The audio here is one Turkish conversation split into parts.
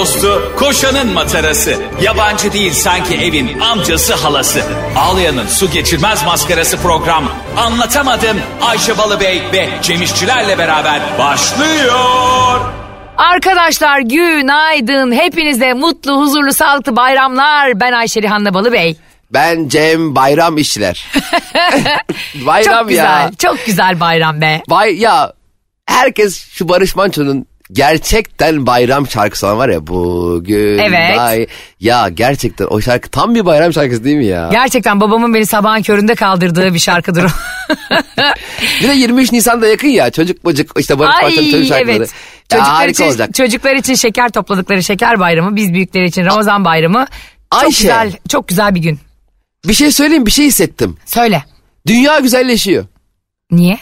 dostu, koşanın matarası. Yabancı değil sanki evin amcası halası. Ağlayanın su geçirmez maskarası program. Anlatamadım. Ayşe Balıbey ve Cem İşçilerle beraber başlıyor. Arkadaşlar günaydın. Hepinize mutlu, huzurlu, sağlıklı bayramlar. Ben Ayşe Rihanna Balıbey. Ben Cem Bayram İşçiler. Bayram çok güzel, ya. Çok güzel bayram be. Ya herkes şu Barış Manço'nun gerçekten bayram şarkısı olan var ya bugün. Evet. Ya gerçekten o şarkı tam bir bayram şarkısı değil mi ya? Gerçekten babamın beni sabahın köründe kaldırdığı bir şarkıdır o. Bir de 23 Nisan'da yakın ya çocuk bocuk işte Barış Manço'nun tüm şarkıları. Evet. Çocuklar için şeker topladıkları şeker bayramı, biz büyükler için Ramazan bayramı. Ayşe. Çok güzel, çok güzel bir gün. Bir şey söyleyeyim, bir şey hissettim. Söyle. Dünya güzelleşiyor. Niye?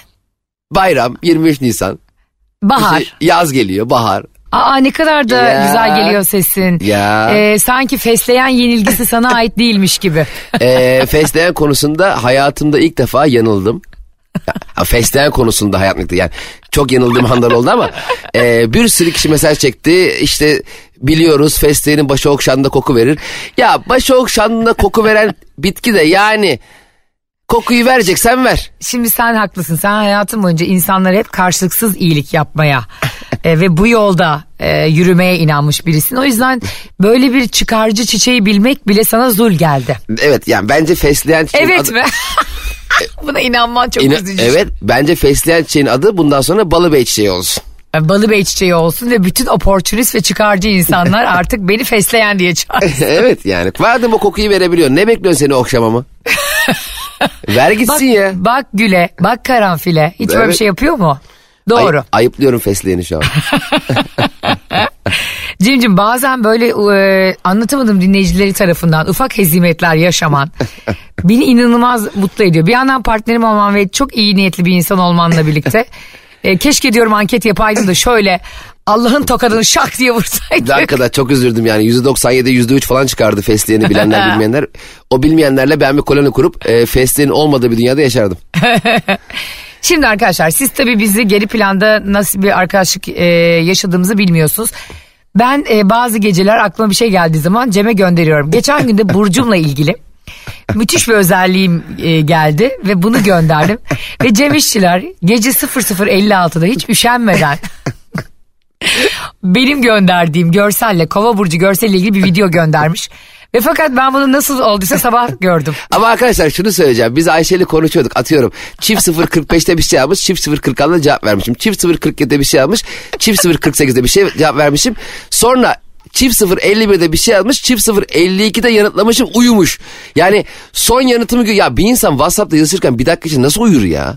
Bayram, 23 Nisan. Bahar. İşte yaz geliyor, bahar. Aa ne kadar da güzel geliyor sesin. Ya. Sanki fesleğen yenilgisi sana ait değilmiş gibi. Fesleğen konusunda hayatımda ilk defa yanıldım. Fesleğen konusunda hayatımda yani çok yanıldığım anlar oldu ama bir sürü kişi mesaj çekti işte. Biliyoruz fesleğenin başı okşandığında koku verir. Ya başı okşandığında koku veren bitki de yani kokuyu vereceksen ver. Şimdi sen haklısın. Sen hayatın boyunca insanlara hep karşılıksız iyilik yapmaya ve bu yolda yürümeye inanmış birisin. O yüzden böyle bir çıkarcı çiçeği bilmek bile sana zul geldi. Evet yani bence fesleğen çiçeğin adı... mi? Buna inanman çok üzücü. Evet bence fesleğen çiçeğin adı bundan sonra Balıbey çiçeği olsun. Balıbey çiçeği olsun ve bütün oportunist ve çıkarcı insanlar artık beni fesleyen diye çağırsın. Evet yani. Madem o kokuyu verebiliyor. Ne bekliyorsun seni okşamamı? Ver gitsin bak, ya. Bak güle, bak karanfile. Hiç evet. Böyle bir şey yapıyor mu? Doğru. Ayıplıyorum fesleğeni şu an. Cimcim bazen böyle anlatamadığım dinleyicileri tarafından ufak hezimetler yaşaman beni inanılmaz mutlu ediyor. Bir yandan partnerim olman ve çok iyi niyetli bir insan olmanla birlikte... keşke diyorum anket yapaydım da şöyle Allah'ın tokadını şak diye vursaydık. Arkadaş çok üzüldüm yani %97 %3 falan çıkardı fesleğeni bilenler bilmeyenler. O bilmeyenlerle ben bir koloni kurup fesleğin olmadığı bir dünyada yaşardım. Şimdi arkadaşlar siz tabii bizi geri planda nasıl bir arkadaşlık yaşadığımızı bilmiyorsunuz. Ben bazı geceler aklıma bir şey geldiği zaman Cem'e gönderiyorum. Geçen gün de Burcum'la ilgili. Müthiş bir özelliğim geldi ve bunu gönderdim. Ve Cem İşçiler gece 00.56'da hiç üşenmeden benim gönderdiğim görselle Kova Burcu görselle ilgili bir video göndermiş. Ve fakat ben bunu nasıl olduysa sabah gördüm. Ama arkadaşlar şunu söyleyeceğim. Biz Ayşe'yle konuşuyorduk atıyorum. Çift 0.45'te bir şey almış. Çift 0.40'da cevap vermişim. Çift 0.47'de bir şey almış. Çift 0.48'de bir şey cevap vermişim. Sonra... Çift 0.51'de bir şey almış. Çift 0.52'de yanıtlamışım uyumuş. Yani son yanıtımı... Ya bir insan WhatsApp'ta yazışırken bir dakika için nasıl uyur ya?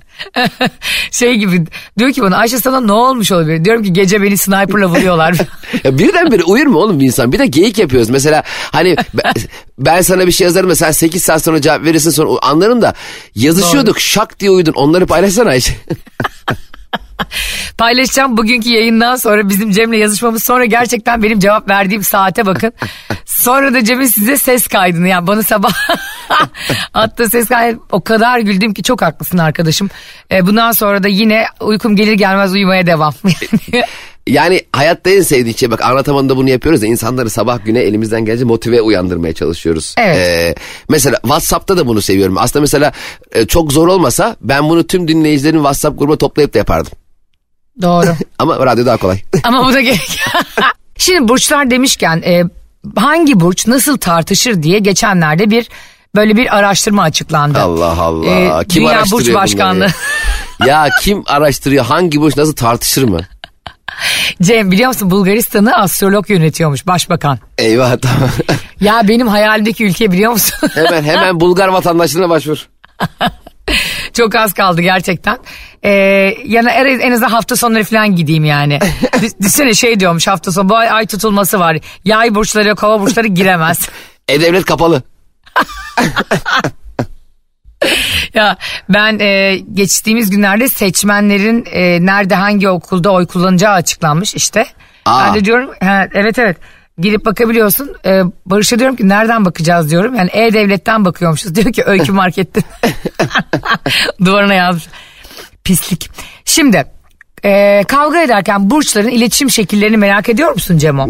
Şey gibi diyor ki bana Ayşe sana ne olmuş olabilir? Diyorum ki gece beni sniper'la vuruyorlar. Ya birdenbire uyur mu oğlum bir insan? Bir de geyik yapıyoruz. Mesela hani ben sana bir şey yazarım da sen 8 saat sonra cevap verirsin sonra anlarım da yazışıyorduk. Doğru. Şak diye uyudun. Onları paylaşsana Ayşe. Paylaşacağım bugünkü yayından sonra bizim Cem'le yazışmamız sonra gerçekten benim cevap verdiğim saate bakın. Sonra da Cem'in size ses kaydını yani bana sabah attığı ses kaydı o kadar güldüm ki çok haklısın arkadaşım. Bundan sonra da yine uykum gelir gelmez uyumaya devam. Yani hayatta en sevdiği şey bak anlatamadım da bunu yapıyoruz da insanları sabah güne elimizden gelince motive uyandırmaya çalışıyoruz. Evet. Mesela WhatsApp'ta da bunu seviyorum. Aslında mesela çok zor olmasa ben bunu tüm dinleyicilerin WhatsApp grubuna toplayıp da yapardım. Doğru. Ama radyo daha kolay. Ama bu da gerek. Şimdi burçlar demişken hangi burç nasıl tartışır diye geçenlerde bir böyle bir araştırma açıklandı. Allah Allah. Kim Dünya Burç Başkanlığı. Ya kim araştırıyor hangi burç nasıl tartışır mı? Cem biliyor musun Bulgaristan'ı astrolog yönetiyormuş başbakan. Eyvah tamam. Ya benim hayalimdeki ülke biliyor musun? Hemen Bulgar vatandaşlığına başvur. Çok az kaldı gerçekten. Yani en azından hafta sonları falan gideyim yani. Düşünsene şey diyormuş hafta sonu bu ay tutulması var. Yay burçları kova burçları giremez. E-Devlet kapalı. Ya ben geçtiğimiz günlerde seçmenlerin nerede hangi okulda oy kullanacağı açıklanmış işte. Aa. Ben de diyorum evet girip bakabiliyorsun. Barış'a diyorum ki nereden bakacağız diyorum. Yani E-Devlet'ten bakıyormuşuz. Diyor ki Öykü Market'ten. Duvarına yazmış. Pislik. Şimdi Kavga ederken burçların iletişim şekillerini merak ediyor musun Cemo?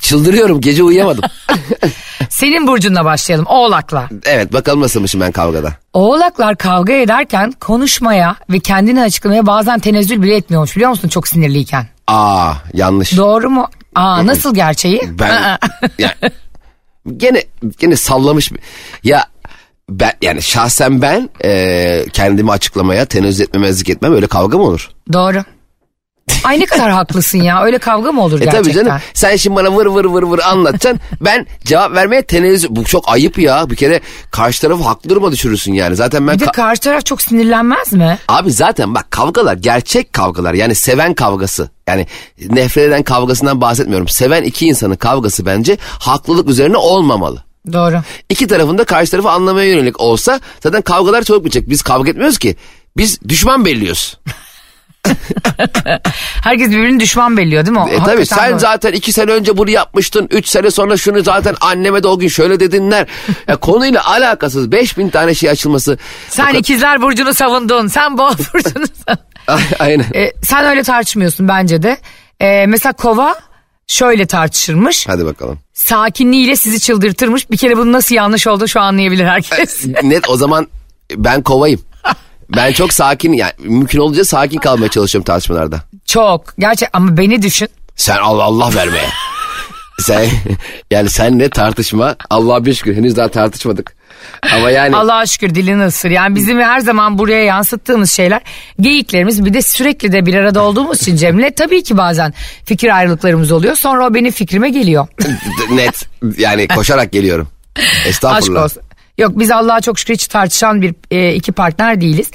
Çıldırıyorum, gece uyuyamadım. Senin burcunla başlayalım, Oğlak'la. Evet, bakalım nasılmışım ben kavgada. Oğlaklar kavga ederken konuşmaya ve kendini açıklamaya bazen tenezzül bile etmiyormuş, biliyor musun, çok sinirliyken. Aa, yanlış. Doğru mu? Aa, nasıl gerçeği? Ben ya, gene sallamış ya. Ben, yani şahsen ben kendimi açıklamaya, tenezzül etmemezlik etmem, öyle kavga mı olur? Doğru. Ay, ne kadar haklısın ya, öyle kavga mı olur gerçekten? Tabii canım, sen şimdi bana vır vır anlatacaksın, ben cevap vermeye tenezzül, bu çok ayıp ya, bir kere karşı tarafı haklı duruma düşürürsün yani. Zaten ben... Bir de karşı taraf çok sinirlenmez mi? Abi zaten bak, kavgalar gerçek kavgalar, yani seven kavgası. Yani nefret eden kavgasından bahsetmiyorum, seven iki insanın kavgası bence haklılık üzerine olmamalı. Doğru. İki tarafında karşı tarafı anlamaya yönelik olsa zaten kavgalar çok bitecek. Biz kavga etmiyoruz ki. Biz düşman belliyoruz. Herkes birbirini düşman belliyor değil mi? Tabii, sen doğru. Zaten 2 sene önce bunu yapmıştın. 3 sene sonra şunu, zaten anneme de o gün şöyle dedinler. Ya, konuyla alakasız 5000 tane şey açılması. Sen ikizler burcunu savundun. Sen boğa burcunu savundun. Aynen. Sen öyle tartışmıyorsun bence de. Mesela kova şöyle tartışırmış. Hadi bakalım. Sakinliğiyle sizi çıldırtırmış. Bir kere bunun nasıl yanlış olduğunu şu an anlayabilir herkes. Net, o zaman ben kovayım. Ben çok sakin, yani mümkün olunca sakin kalmaya çalışıyorum tartışmalarda. Çok. Gerçi ama beni düşün. Sen Allah vermeye. Yani senle tartışma, Allah'a bir şükür henüz daha tartışmadık. Ama yani... Allah'a şükür dilini ısır. Yani bizim her zaman buraya yansıttığımız şeyler, geyiklerimiz, bir de sürekli de bir arada olduğumuz için Cem'le tabii ki bazen fikir ayrılıklarımız oluyor. Sonra o benim fikrime geliyor. Net, yani koşarak geliyorum. Estağfurullah. Aşk olsun. Yok, biz Allah'a çok şükür hiç tartışan iki partner değiliz.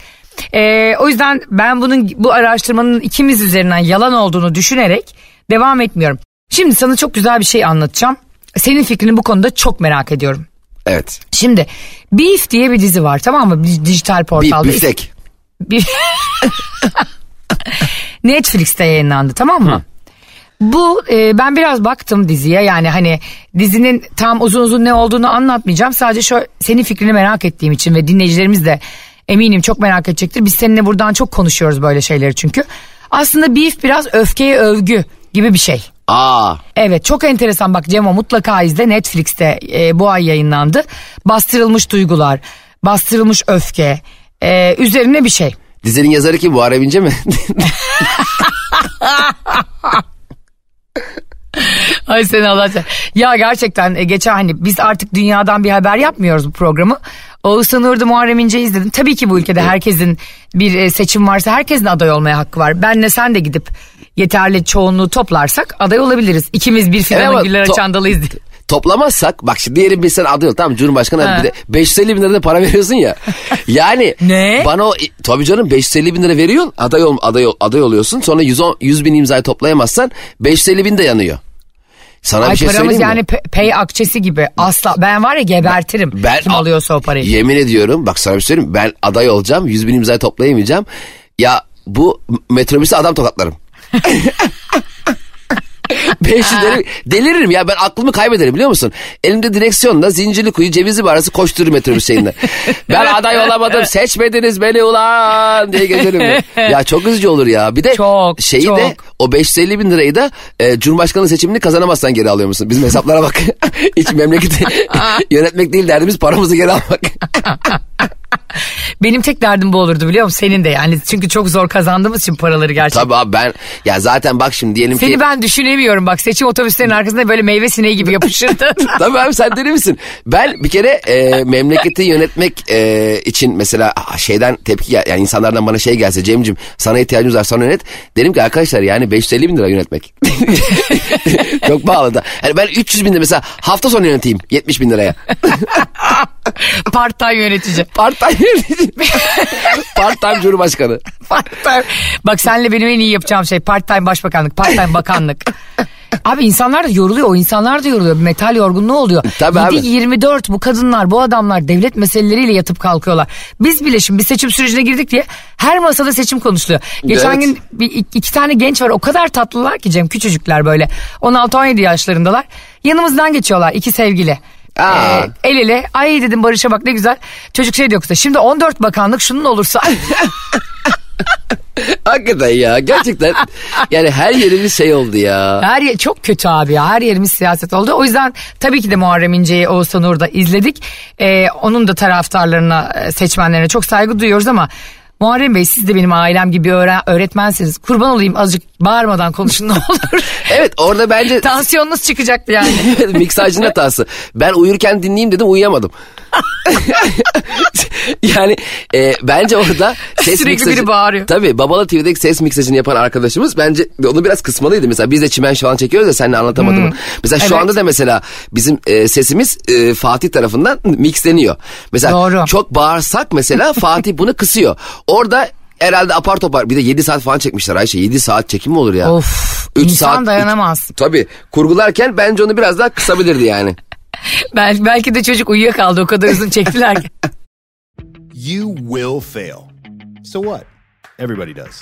O yüzden ben bu araştırmanın ikimiz üzerinden yalan olduğunu düşünerek devam etmiyorum. Şimdi sana çok güzel bir şey anlatacağım. Senin fikrini bu konuda çok merak ediyorum. Evet. Şimdi Beef diye bir dizi var, tamam mı? Dijital portalda. Beef'tek. Netflix'te yayınlandı, tamam mı? Hı. Bu ben biraz baktım diziye, yani hani dizinin tam uzun ne olduğunu anlatmayacağım. Sadece senin fikrini merak ettiğim için ve dinleyicilerimiz de eminim çok merak edecektir. Biz seninle buradan çok konuşuyoruz böyle şeyleri çünkü. Aslında Beef biraz öfkeye övgü gibi bir şey. Aa. Evet, çok enteresan, bak Cemo mutlaka izle, Netflix'te bu ay yayınlandı. Bastırılmış duygular, bastırılmış öfke üzerine bir şey. Dizinin yazarı kim, Muharrem İnce mi? Ay sen Allah sen. Ya gerçekten geçen hani biz artık dünyadan bir haber yapmıyoruz bu programı. O ısınırdı, Muharrem İnce'yi izledim. Tabii ki bu ülkede herkesin bir seçim varsa herkesin aday olmaya hakkı var. Benle sen de gidip yeterli çoğunluğu toplarsak aday olabiliriz. İkimiz bir fidanın güllere çandalıyız diye. Toplamazsak bak, şimdi diyelim bir sen aday ol, tamam, Cumhurbaşkanı, bir de 550 bin lira da para veriyorsun ya. Yani ne? Bana o tabii canım, 550 bin lira veriyorsun, aday oluyorsun, sonra 100 bin imzayı toplayamazsan 550 bin de yanıyor. Sana ay, bir şey paramız yani pey akçesi gibi, asla ben var ya gebertirim kim alıyorsa o parayı. Yemin ediyorum bak, sana bir şey söyleyeyim, ben aday olacağım, 100 bin imzayı toplayamayacağım ya, bu metrobüse adam tokatlarım. 500 deliririm ya, ben aklımı kaybederim biliyor musun? Elimde direksiyonla Zincirlikuyu Cevizli Barası koşturur metrobüs şeyinde. Ben aday olamadım, seçmediniz beni ulan diye gezerim. Ya çok üzücü olur ya. Bir de çok, çok. De o 550 bin lirayı da Cumhurbaşkanlığı seçimini kazanamazsan geri alıyor musun? Bizim hesaplara bak. Hiç memleketi yönetmek değil derdimiz, paramızı geri almak. Benim tek derdim bu olurdu biliyor musun? Senin de yani, çünkü çok zor kazandığımız için paraları gerçekten. Tabii abi, ben ya zaten bak şimdi diyelim ki. Seni ben düşünemiyorum bak, seçim otobüslerin arkasında böyle meyve sineği gibi yapışırdın. Tabii abi, sen deli misin? Ben bir kere memleketi yönetmek için mesela şeyden tepki gel, yani insanlardan bana şey gelse, Cem'cim sana ihtiyacımız var, sana yönet. Derim ki arkadaşlar yani 550 bin lira yönetmek. Çok bağlı da. Yani ben 300 bin lira mesela hafta sonu yöneteyim 70 bin liraya. Part-time yönetici. Part-time yönetici. Part-time Cumhurbaşkanı. Part-time. Bak senle benim en iyi yapacağım şey part-time başbakanlık, part-time bakanlık. Abi insanlar da yoruluyor, o insanlar da yoruluyor. Metal yorgunluğu oluyor. Tabii 7-24 bu kadınlar, bu adamlar devlet meseleleriyle yatıp kalkıyorlar. Biz bile şimdi bir seçim sürecine girdik diye her masada seçim konuşuluyor. Geçen gün iki tane genç var, o kadar tatlılar ki Cem, küçücükler böyle 16-17 yaşlarındalar. Yanımızdan geçiyorlar, iki sevgili. El ele, ay dedim Barış'a bak ne güzel. Çocuk şey diyor, şimdi 14 bakanlık şunun olursa. Hakikaten ya, gerçekten yani her yerimiz şey oldu ya. Her yer çok kötü abi ya, her yerimiz siyaset oldu. O yüzden tabii ki de Muharrem İnce'yi, Oğuzhan Uğur'da izledik. Onun da taraftarlarına, seçmenlerine çok saygı duyuyoruz ama Muharrem Bey, siz de benim ailem gibi öğretmensiniz. Kurban olayım, azıcık bağırmadan konuşun ne olur. Evet, orada bence... Tansiyonunuz çıkacaktı yani. Miksajın hatası. Ben uyurken dinleyeyim dedim, uyuyamadım. Yani bence orada ses sürekli miksajı... biri bağırıyor. Tabii Babala TV'deki ses miksajını yapan arkadaşımız bence onu biraz kısmalıydı. Mesela biz de çimen falan çekiyoruz ya seninle Anlatamadım. Hmm. Mesela şu anda da mesela bizim sesimiz Fatih tarafından mixleniyor. Mesela doğru. Çok bağırsak mesela Fatih bunu kısıyor. Orada herhalde apar topar, bir de 7 saat falan çekmişler Ayşe. 7 saat çekim mi olur ya? Of, insan saat, dayanamaz. Tabii kurgularken bence onu biraz daha kısabilirdi yani. Belki de çocuk uyuyakaldı, o kadar uzun çektiler ki. You will fail. So what? Everybody does.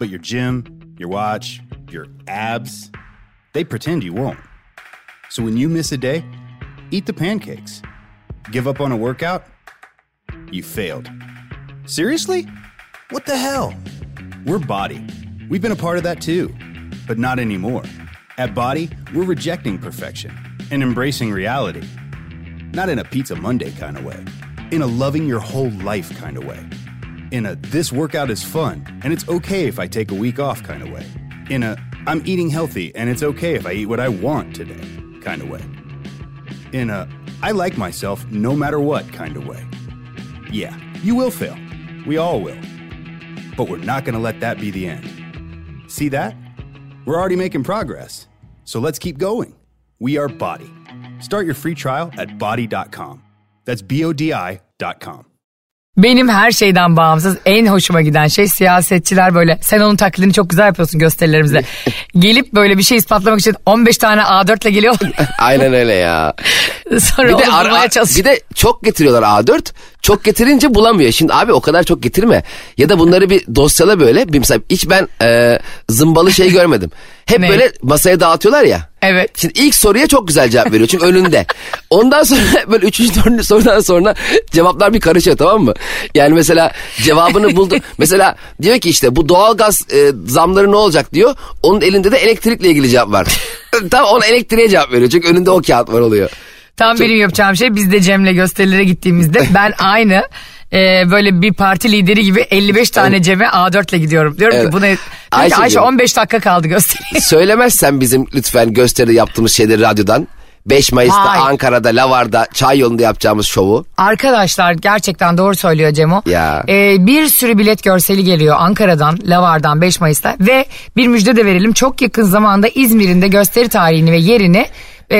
But your gym, your watch, your abs, they pretend you won't. So when you miss a day, eat the pancakes. Give up on a workout? You failed. Seriously? What the hell? We're Body. We've been a part of that too, but not anymore. At Body, we're rejecting perfection and embracing reality. Not in a Pizza Monday kind of way, in a loving your whole life kind of way, in a this workout is fun and it's okay if I take a week off kind of way, in a I'm eating healthy and it's okay if I eat what I want today kind of way, in a I like myself no matter what kind of way. Yeah, you will fail. We all will. But we're not going to let that be the end. See that? We're already making progress. So let's keep going. We are Body. Start your free trial at body.com. That's BODI.com. Benim her şeyden bağımsız en hoşuma giden şey siyasetçiler böyle. Sen onun taklidini çok güzel yapıyorsun gösterilerimize. Gelip böyle bir şey ispatlamak için 15 tane A4'le geliyor. Aynen öyle ya. Sonra bir de bulmaya çalışıyor. Bir de çok getiriyorlar A4. Çok getirince bulamıyor. Şimdi abi o kadar çok getirme. Ya da bunları bir dosyala böyle. Mesela hiç ben zımbalı şey görmedim. Hep ne? Böyle masaya dağıtıyorlar ya. Evet. Şimdi ilk soruya çok güzel cevap veriyor çünkü önünde. Ondan sonra böyle 3. sorudan sonra cevaplar bir karışıyor, tamam mı? Yani mesela cevabını buldu. Mesela diyor ki işte bu doğalgaz zamları ne olacak diyor. Onun elinde de elektrikle ilgili cevap var. Tamam, ona elektriğe cevap veriyor çünkü önünde o kağıt var oluyor. Tam benim yapacağım şey, biz de Cem'le gösterilere gittiğimizde ben aynı böyle bir parti lideri gibi 55 tane Cem'e A4'le gidiyorum. Diyorum evet. Ki buna Ayşe 15 dakika kaldı gösteriye. Söylemezsen bizim lütfen gösteri yaptığımız şeyleri radyodan. 5 Mayıs'ta hayır. Ankara'da Levar'da Çay Yolu'nda yapacağımız şovu. Arkadaşlar gerçekten doğru söylüyor Cemo. Bir sürü bilet görseli geliyor Ankara'dan, Levar'dan 5 Mayıs'ta ve bir müjde de verelim. Çok yakın zamanda İzmir'in de gösteri tarihini ve yerini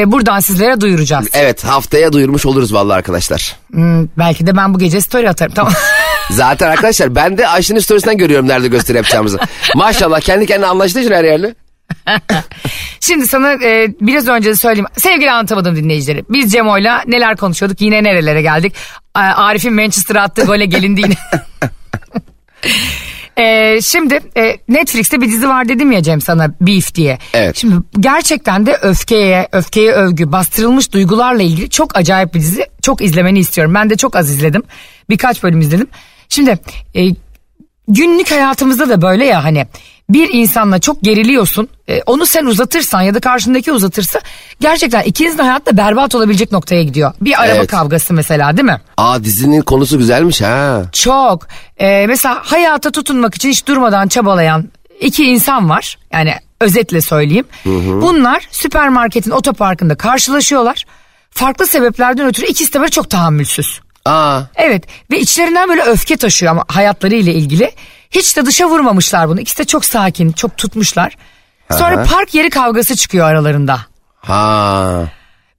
buradan sizlere duyuracağız. Evet, haftaya duyurmuş oluruz vallahi arkadaşlar. Belki de ben bu gece story atarım, tamam. Zaten arkadaşlar ben de Ayşe'nin storiesinden görüyorum nerede gösteri yapacağımızı. Maşallah kendi kendine anlaştığı için her yerli. Şimdi sana biraz önce de söyleyeyim. Sevgili Anlatamadım dinleyicileri. Biz Cemo'yla neler konuşuyorduk, yine nerelere geldik. Arif'in Manchester'a attığı gole gelindi yine. Şimdi Netflix'te bir dizi var dedim ya Cem sana, Beef diye. Evet. Şimdi gerçekten de öfkeye övgü, bastırılmış duygularla ilgili çok acayip bir dizi. Çok izlemeni istiyorum. Ben de çok az izledim. Birkaç bölüm izledim. Şimdi günlük hayatımızda da böyle ya hani bir insanla çok geriliyorsun. Onu sen uzatırsan ya da karşındaki uzatırsa gerçekten ikinizin hayatta berbat olabilecek noktaya gidiyor. Bir araba kavgası mesela, değil mi? Aa, dizinin konusu güzelmiş ha. Çok. Mesela hayata tutunmak için hiç durmadan çabalayan iki insan var. Yani özetle söyleyeyim. Hı-hı. Bunlar süpermarketin otoparkında karşılaşıyorlar. Farklı sebeplerden ötürü ikisi de böyle çok tahammülsüz. Aa. Evet ve içlerinden böyle öfke taşıyor ama hayatlarıyla ilgili. Hiç de dışa vurmamışlar bunu. İkisi de çok sakin, çok tutmuşlar. Sonra park yeri kavgası çıkıyor aralarında. Ha.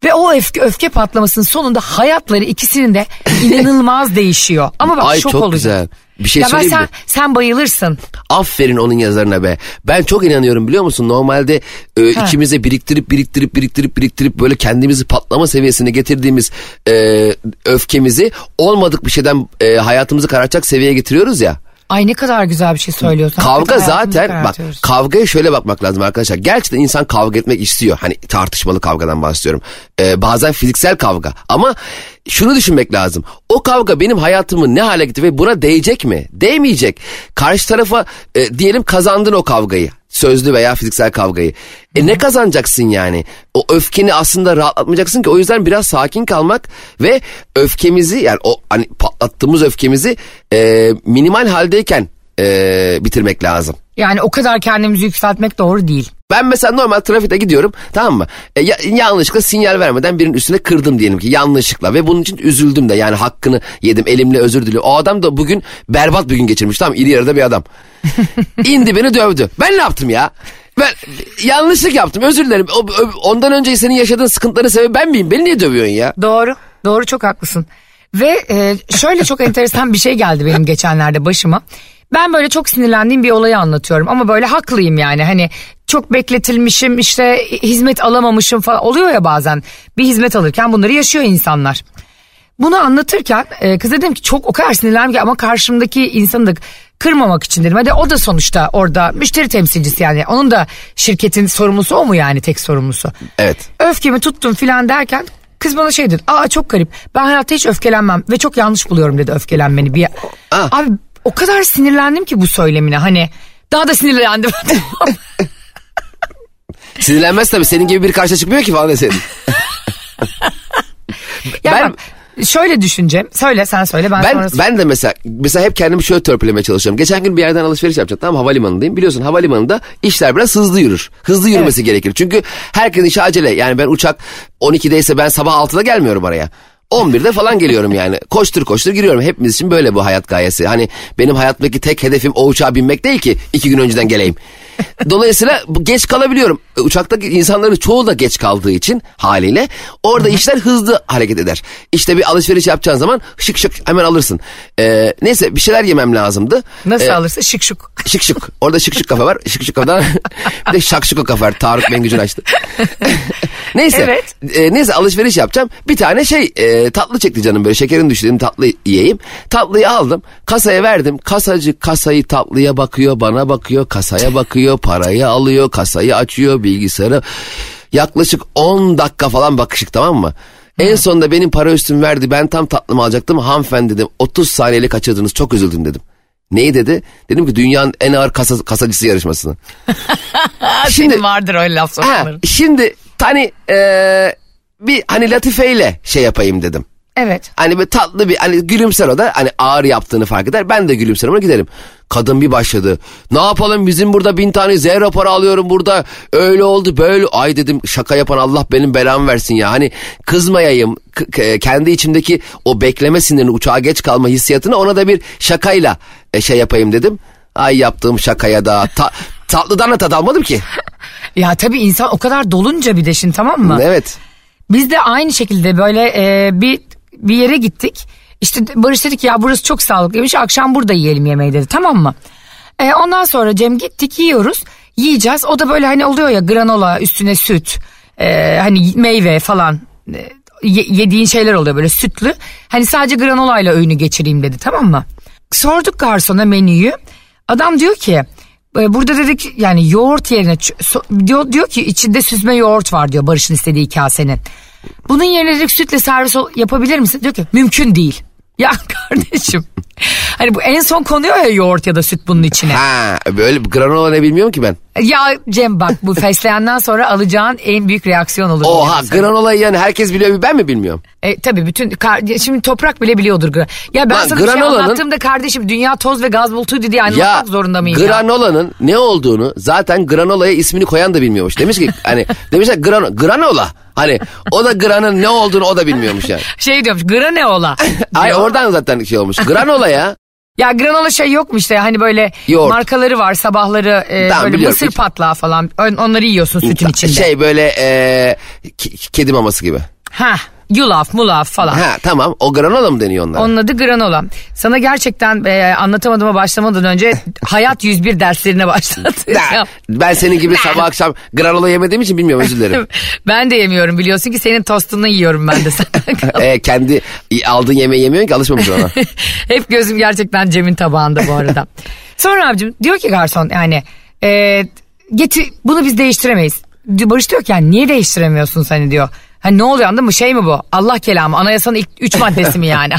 Ve o öfke patlamasının sonunda hayatları ikisinin de inanılmaz değişiyor. Ama bak ay, şok oluyor. Ay çok güzel. Bir şey ya söyleyeyim mi? Sen bayılırsın. Aferin onun yazarına be. Ben çok inanıyorum biliyor musun? Normalde içimize biriktirip böyle kendimizi patlama seviyesine getirdiğimiz öfkemizi olmadık bir şeyden hayatımızı karartacak seviyeye getiriyoruz ya. Ay ne kadar güzel bir şey söylüyorsun. Kavga zaten bak, kavgaya şöyle bakmak lazım arkadaşlar. Gerçekten insan kavga etmek istiyor. Hani tartışmalı kavgadan bahsediyorum. Bazen fiziksel kavga. Ama şunu düşünmek lazım. O kavga benim hayatımı ne hale gitti ve buna değecek mi? Değmeyecek. Karşı tarafa diyelim kazandın o kavgayı. Sözlü veya fiziksel kavgayı. Ne kazanacaksın yani? O öfkeni aslında rahatlatmayacaksın ki. O yüzden biraz sakin kalmak ve öfkemizi, yani o hani patlattığımız öfkemizi minimal haldeyken bitirmek lazım. Yani o kadar kendimizi yükseltmek doğru değil. Ben mesela normal trafikte gidiyorum, tamam mı? Yanlışlıkla sinyal vermeden birinin üstüne kırdım diyelim ki, yanlışlıkla, ve bunun için üzüldüm de, yani hakkını yedim, elimle özür diliyorum. O adam da bugün berbat bir gün geçirmiş, tamam, iri yarıda bir adam. İndi beni dövdü. Ben ne yaptım ya? Ben yanlışlık yaptım, özür dilerim. Ondan önce senin yaşadığın sıkıntıların sebebi ben miyim? Beni niye dövüyorsun ya? Doğru, doğru, çok haklısın. Ve şöyle çok enteresan bir şey geldi benim geçenlerde başıma. Ben böyle çok sinirlendiğim bir olayı anlatıyorum ama böyle haklıyım yani, hani çok bekletilmişim, işte hizmet alamamışım falan oluyor ya bazen, bir hizmet alırken bunları yaşıyor insanlar. Bunu anlatırken kız dedim ki çok o kadar sinirlendim ki, ama karşımdaki insanı da kırmamak için dedim. Hadi o da sonuçta orada müşteri temsilcisi, yani onun da şirketin sorumlusu o mu yani, tek sorumlusu? Evet. Öfkemi tuttum filan derken kız bana şey dedi, aa çok garip, ben hayatta hiç öfkelenmem ve çok yanlış buluyorum dedi öfkelenmeni bir... Abi o kadar sinirlendim ki bu söylemine, hani daha da sinirlendim. Sinirlenmez tabii, senin gibi bir karşıya çıkmıyor ki falan deseydin. Ben şöyle düşüneceğim. Söyle sen söyle, ben sonra söyleyeyim. Ben de mesela hep kendimi şöyle törpülemeye çalışıyorum. Geçen gün bir yerden alışveriş yapacağım, tamam, havalimanındayım. Biliyorsun havalimanında işler biraz hızlı yürür. Hızlı yürümesi gerekir. Çünkü herkesin işi acele. Yani ben uçak 12'deyse ben sabah 6'da gelmiyorum araya. 11'de falan geliyorum yani. Koştur koştur giriyorum. Hepimiz için böyle bu hayat gayesi. Hani benim hayattaki tek hedefim o uçağa binmek değil ki 2 gün önceden geleyim. Dolayısıyla geç kalabiliyorum. Uçaktaki insanların çoğu da geç kaldığı için haliyle orada işler hızlı hareket eder. İşte bir alışveriş yapacağın zaman şık şık hemen alırsın. Neyse bir şeyler yemem lazımdı. Nasıl alırsın? Şık şık. Şık şık. Orada şık şık kafe var. Şık şık kafadan bir de şak şık o kafe var. Tarık Bengücün açtı. Neyse. Evet. Neyse alışveriş yapacağım. Bir tane tatlı çekti canım, böyle şekerin düştüğüm tatlı yiyeyim. Tatlıyı aldım. Kasaya verdim. Kasacı kasayı tatlıya bakıyor, bana bakıyor, kasaya bakıyor, parayı alıyor, kasayı açıyor, bilgisayarı. Yaklaşık 10 dakika falan bakışık, tamam mı? En sonunda benim para üstüm verdi. Ben tam tatlımı alacaktım. Hanımefendi dedim, 30 saniyelik kaçırdınız. Çok üzüldüm dedim. Neyi dedi? Dedim ki dünyanın en ağır kasacısı yarışmasını. Şimdi, senin vardır öyle laf sokmaları. Şimdi hani bir hani latifeyle şey yapayım dedim. Evet. Hani böyle tatlı bir, hani gülümser, o da hani ağır yaptığını fark eder. Ben de gülümser, ona giderim. Kadın bir başladı. Ne yapalım, bizim burada 1000 tane zehra para alıyorum burada. Öyle oldu böyle. Ay dedim, şaka yapan Allah benim belamı versin ya. Hani kızmayayım. Kendi içimdeki o bekleme sinirini, uçağa geç kalma hissiyatını ona da bir şakayla şey yapayım dedim. Ay yaptığım şakaya da tatlıdan da tad almadım ki. Ya tabii insan o kadar dolunca bir de şimdi, tamam mı? Evet. Biz de aynı şekilde böyle bir yere gittik. İşte Barış dedi ki ya burası çok sağlıklıymış, akşam burada yiyelim yemeği dedi, tamam mı? Ondan sonra Cem gittik, yiyoruz, yiyeceğiz. O da böyle hani oluyor ya, granola üstüne süt, hani meyve falan yediğin şeyler oluyor böyle sütlü. Hani sadece granolayla öğünü geçireyim dedi, tamam mı? Sorduk garsona menüyü. Adam diyor ki burada dedik yani yoğurt yerine diyor ki içinde süzme yoğurt var diyor Barış'ın istediği kasenin. Bunun yerine dedik sütle servis yapabilir misin? Diyor ki mümkün değil. Ya kardeşim. Hani bu en son konuyor ya yoğurt ya da süt bunun içine. Ha böyle granola ne bilmiyorum ki ben. Ya Cem bak bu fesleğenden sonra alacağın en büyük reaksiyon olur. Oha granolayı yani herkes biliyor, ben mi bilmiyorum? Tabii bütün şimdi toprak bile biliyordur. Ya ben sana bir şey anlattığımda kardeşim dünya toz ve gaz bulutuydu diye anlatmak zorunda mıyım? Granolanın ne olduğunu zaten granolaya ismini koyan da bilmiyormuş. Demiş ki hani demişler granola. Hani o da granın ne olduğunu o da bilmiyormuş yani. Şey diyormuş granola. Ay oradan zaten şey olmuş. Granola ya. Ya granola şey yokmuş işte hani böyle yoğurt markaları var, sabahları böyle mısır patlağı falan onları yiyorsun sütün içinde. Şey böyle kedi maması gibi. Ha yulaf, mulaf falan. Ha tamam, o granola mı deniyor onlara? Onun adı granola. Sana gerçekten anlatamadığıma başlamadan önce Hayat 101 derslerine başlatacağım. Ben senin gibi sabah akşam granola yemediğim için bilmiyorum, özür dilerim. Ben de yemiyorum, biliyorsun ki senin tostunu yiyorum ben de. Kendi aldığın yemeği yemiyorsun ki, alışmamışsın ona. Hep gözüm gerçekten Cem'in tabağında bu arada. Sonra abicim diyor ki garson yani bunu biz değiştiremeyiz. Barış diyor ki yani niye değiştiremiyorsun seni diyor. Hani ne oluyor, anladın mı, şey mi bu? Allah kelamı, anayasanın ilk 3 maddesi mi yani?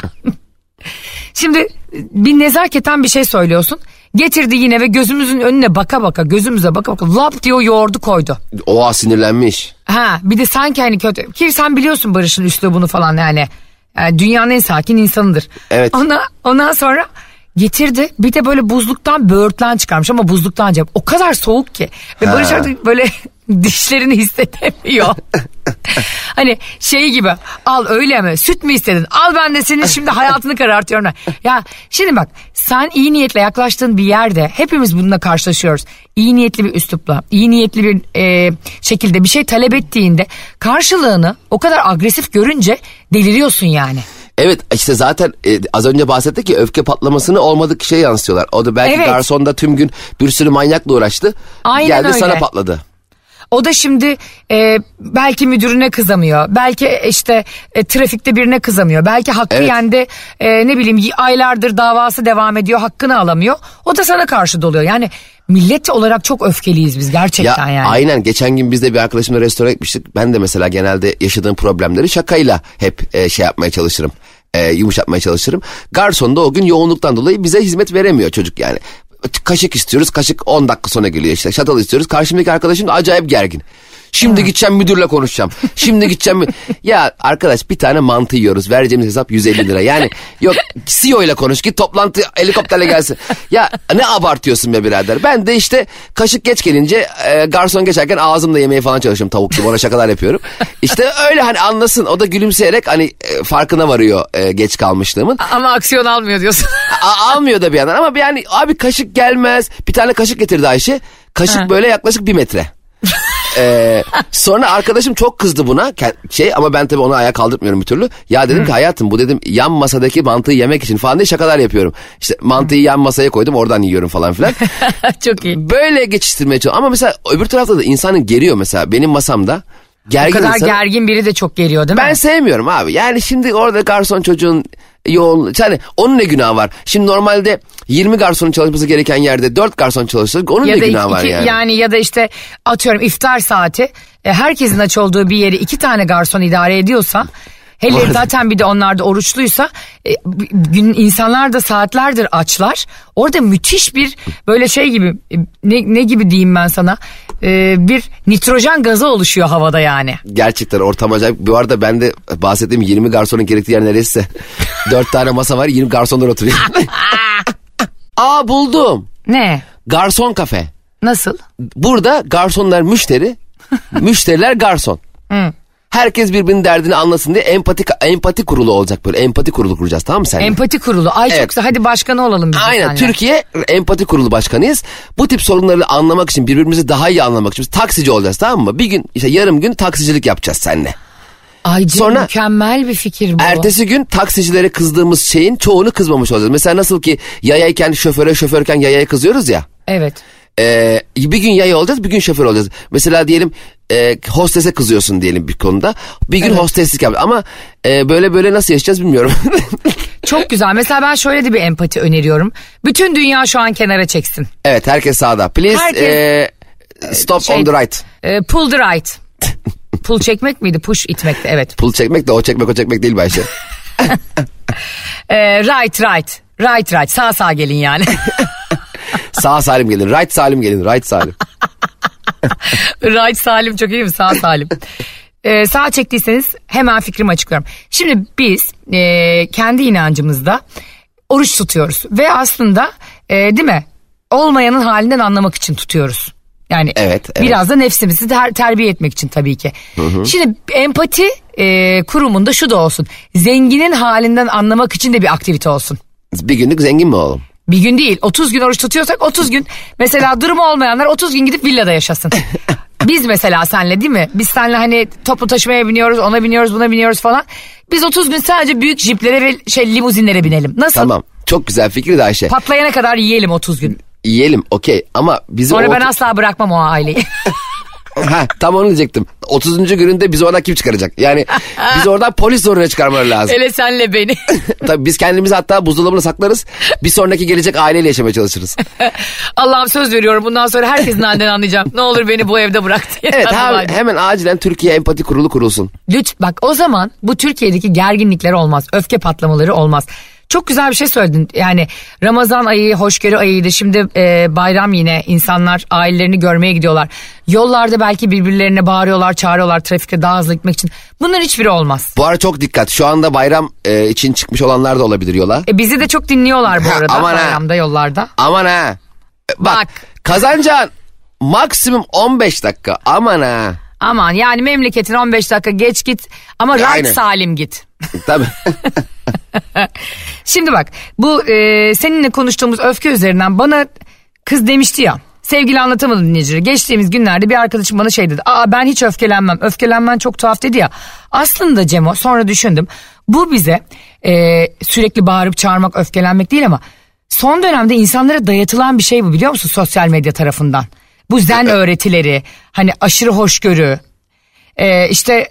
Şimdi bir nezaketen bir şey söylüyorsun. Getirdi yine ve gözümüzün önüne baka baka, gözümüze baka baka lap diyor yoğurdu koydu. Oha, sinirlenmiş. Ha bir de sanki hani kötü. Ki sen biliyorsun Barış'ın üslubunu falan yani. Yani dünyanın en sakin insanıdır. Evet. Ondan sonra getirdi. Bir de böyle buzluktan böğürtlen çıkarmış ama buzluktan cevap. O kadar soğuk ki. Ve Barış artık böyle dişlerini hissedemiyor. Hani şey gibi, al öyle mi, süt mü istedin, al ben de senin şimdi hayatını karartıyorum. Ya şimdi bak, sen iyi niyetle yaklaştığın bir yerde hepimiz bununla karşılaşıyoruz. İyi niyetli bir üslupla, iyi niyetli bir şekilde bir şey talep ettiğinde karşılığını o kadar agresif görünce deliriyorsun yani. Evet işte zaten az önce bahsettik ki öfke patlamasını olmadık şeye yansıtıyorlar. O da belki evet. Garson da tüm gün bir sürü manyakla uğraştı. Aynen geldi öyle. Sana patladı. O da şimdi belki müdürüne kızamıyor. Belki işte trafikte birine kızamıyor. Belki hakkı evet. Yendi. Ne bileyim, aylardır davası devam ediyor. Hakkını alamıyor. O da sana karşı doluyor. Yani millet olarak çok öfkeliyiz biz gerçekten ya, yani. Aynen. Geçen gün biz de bir arkadaşımla restorana gitmiştik. Ben de mesela genelde yaşadığım problemleri şakayla hep şey yapmaya çalışırım. Yumuşatmaya çalışırım. Garson da o gün yoğunluktan dolayı bize hizmet veremiyor çocuk yani. Kaşık istiyoruz, kaşık 10 dakika sonra geliyor işte. Şatal istiyoruz, karşımdaki arkadaşım da acayip gergin. Şimdi gideceğim müdürle konuşacağım. Şimdi gideceğim Ya arkadaş, bir tane mantı yiyoruz, vereceğimiz hesap 150 lira. Yani yok CEO ile konuş, git toplantı helikopterle gelsin. Ya ne abartıyorsun be birader. Ben de işte kaşık geç gelince garson geçerken ağzımla yemeği falan çalışıyorum, tavuk gibi, ona şakalar yapıyorum. İşte öyle, hani anlasın, o da gülümseyerek hani farkına varıyor geç kalmışlığımın. Ama aksiyon almıyor diyorsun. Almıyor da bir yandan ama yani abi kaşık gelmez. Bir tane kaşık getirdi Ayşe. Kaşık böyle yaklaşık 1 metre. Sonra arkadaşım çok kızdı buna ama ben tabii ona ayağa kaldırmıyorum bir türlü. Ya dedim ki hayatım, bu dedim yan masadaki mantıyı yemek için falan diye şakalar yapıyorum. İşte mantıyı yan masaya koydum, oradan yiyorum falan filan. Çok iyi. Böyle geçiştirmeye çalışıyorum ama mesela öbür tarafta da insanın geriyor, mesela benim masamda. O kadar insan, gergin biri de çok geriyor değil mi? Ben sevmiyorum abi. Yani şimdi orada garson çocuğun yoğun, yani onun ne günahı var? Şimdi normalde 20 garsonun çalışması gereken yerde 4 garson çalışır. Onun ya ne günahı var yani? Yani ya da işte atıyorum iftar saati. Herkesin aç olduğu bir yeri 2 tane garson idare ediyorsa, hele zaten bir de onlar da oruçluysa, insanlar da saatlerdir açlar. Orada müthiş bir böyle şey gibi, ne gibi diyeyim ben sana, bir nitrojen gazı oluşuyor havada yani. Gerçekten ortam acayip. Bu arada ben de bahsettiğim 20 garsonun gerektiği yer neresi? 4 tane masa var, 20 garsonlar oturuyor. Aa, buldum. Ne? Garson kafe. Nasıl? Burada garsonlar müşteri, müşteriler garson. Hı. Herkes birbirinin derdini anlasın diye empati kurulu olacak böyle. Empati kurulu kuracağız, tamam mı sen? Empati kurulu. Ay evet. Çoksa hadi başkanı olalım biz. Aynen, Türkiye empati kurulu başkanıyız. Bu tip sorunları anlamak için, birbirimizi daha iyi anlamak için taksici olacağız, tamam mı? Bir gün işte yarım gün taksicilik yapacağız seninle. Ay canım, sonra mükemmel bir fikir bu. Ertesi gün taksicilere kızdığımız şeyin çoğunu kızmamış olacağız. Mesela nasıl ki yayayken şoföre, şoförken yayaya kızıyoruz ya. Evet. Bir gün yaya olacağız, bir gün şoför olacağız. Mesela diyelim hostese kızıyorsun diyelim bir konuda. Bir gün hosteslik yap. Ama böyle nasıl yaşayacağız bilmiyorum. Çok güzel. Mesela ben şöyle de bir empati öneriyorum. Bütün dünya şu an kenara çeksin. Evet, herkes sağda. Please herkes, stop on the right. Pull the right. Pull çekmek miydi? Push itmekti. Evet. Pull çekmek de o çekmek değil Bayşe. Right. Right. Sağ gelin yani. Sağ salim gelin. Right salim. Right salim çok iyi mi? Sağ salim. Sağ çektiyseniz hemen fikrimi açıklıyorum. Şimdi biz kendi inancımızda oruç tutuyoruz. Ve aslında değil mi? Olmayanın halinden anlamak için tutuyoruz. Yani evet. Biraz da nefsimizi terbiye etmek için tabii ki. Hı. Şimdi empati kurumunda şu da olsun. Zenginin halinden anlamak için de bir aktivite olsun. Bir günlük zengin mi oğlum? Bir gün değil, 30 gün oruç tutuyorsak 30 gün. Mesela durumu olmayanlar 30 gün gidip villada yaşasın. Biz mesela senle değil mi? Biz senle hani toplu taşımaya biniyoruz, ona biniyoruz, buna biniyoruz falan. Biz 30 gün sadece büyük jiplere ve limuzinlere binelim. Nasıl? Tamam. Çok güzel fikir de Ayşe. Patlayana kadar yiyelim 30 gün. Yiyelim okey ama bizim... Sonra ben asla bırakmam o aileyi. Ha, tam onu diyecektim. 30. gününde bizi oradan kim çıkaracak? Yani biz oradan polis zoruna çıkarmaları lazım. Hele senle beni. Tabii biz kendimizi hatta buzdolabına saklarız. Bir sonraki gelecek aileyle yaşamaya çalışırız. Allah'ım söz veriyorum. Bundan sonra herkesin halinden anlayacağım. Ne olur beni bu evde bırak diye. Evet hemen acilen Türkiye Empati Kurulu kurulsun. Lütfen bak o zaman bu Türkiye'deki gerginlikler olmaz. Öfke patlamaları olmaz. Çok güzel bir şey söyledin. Yani Ramazan ayı, hoşgörü ayıydı. Şimdi bayram yine insanlar ailelerini görmeye gidiyorlar. Yollarda belki birbirlerine bağırıyorlar, çağırıyorlar trafikte daha hızlı gitmek için. Bunların hiçbiri olmaz. Bu ara çok dikkat. Şu anda bayram için çıkmış olanlar da olabilir yola. Bizi de çok dinliyorlar bu arada bayramda yollarda. Aman ha. Bak. Kazancan maksimum 15 dakika. Aman ha. Aman yani memleketin 15 dakika geç git ama rahat salim git. Tabii. Şimdi bak bu seninle konuştuğumuz öfke üzerinden bana kız demişti ya. Sevgili anlatamadım dinleyicileri. Geçtiğimiz günlerde bir arkadaşım bana şey dedi. Aa ben hiç öfkelenmem. Öfkelenmen çok tuhaf dedi ya. Aslında Cemo sonra düşündüm. Bu bize sürekli bağırıp çağırmak öfkelenmek değil ama son dönemde insanlara dayatılan bir şey bu biliyor musun? Sosyal medya tarafından. Bu zen öğretileri hani aşırı hoşgörü işte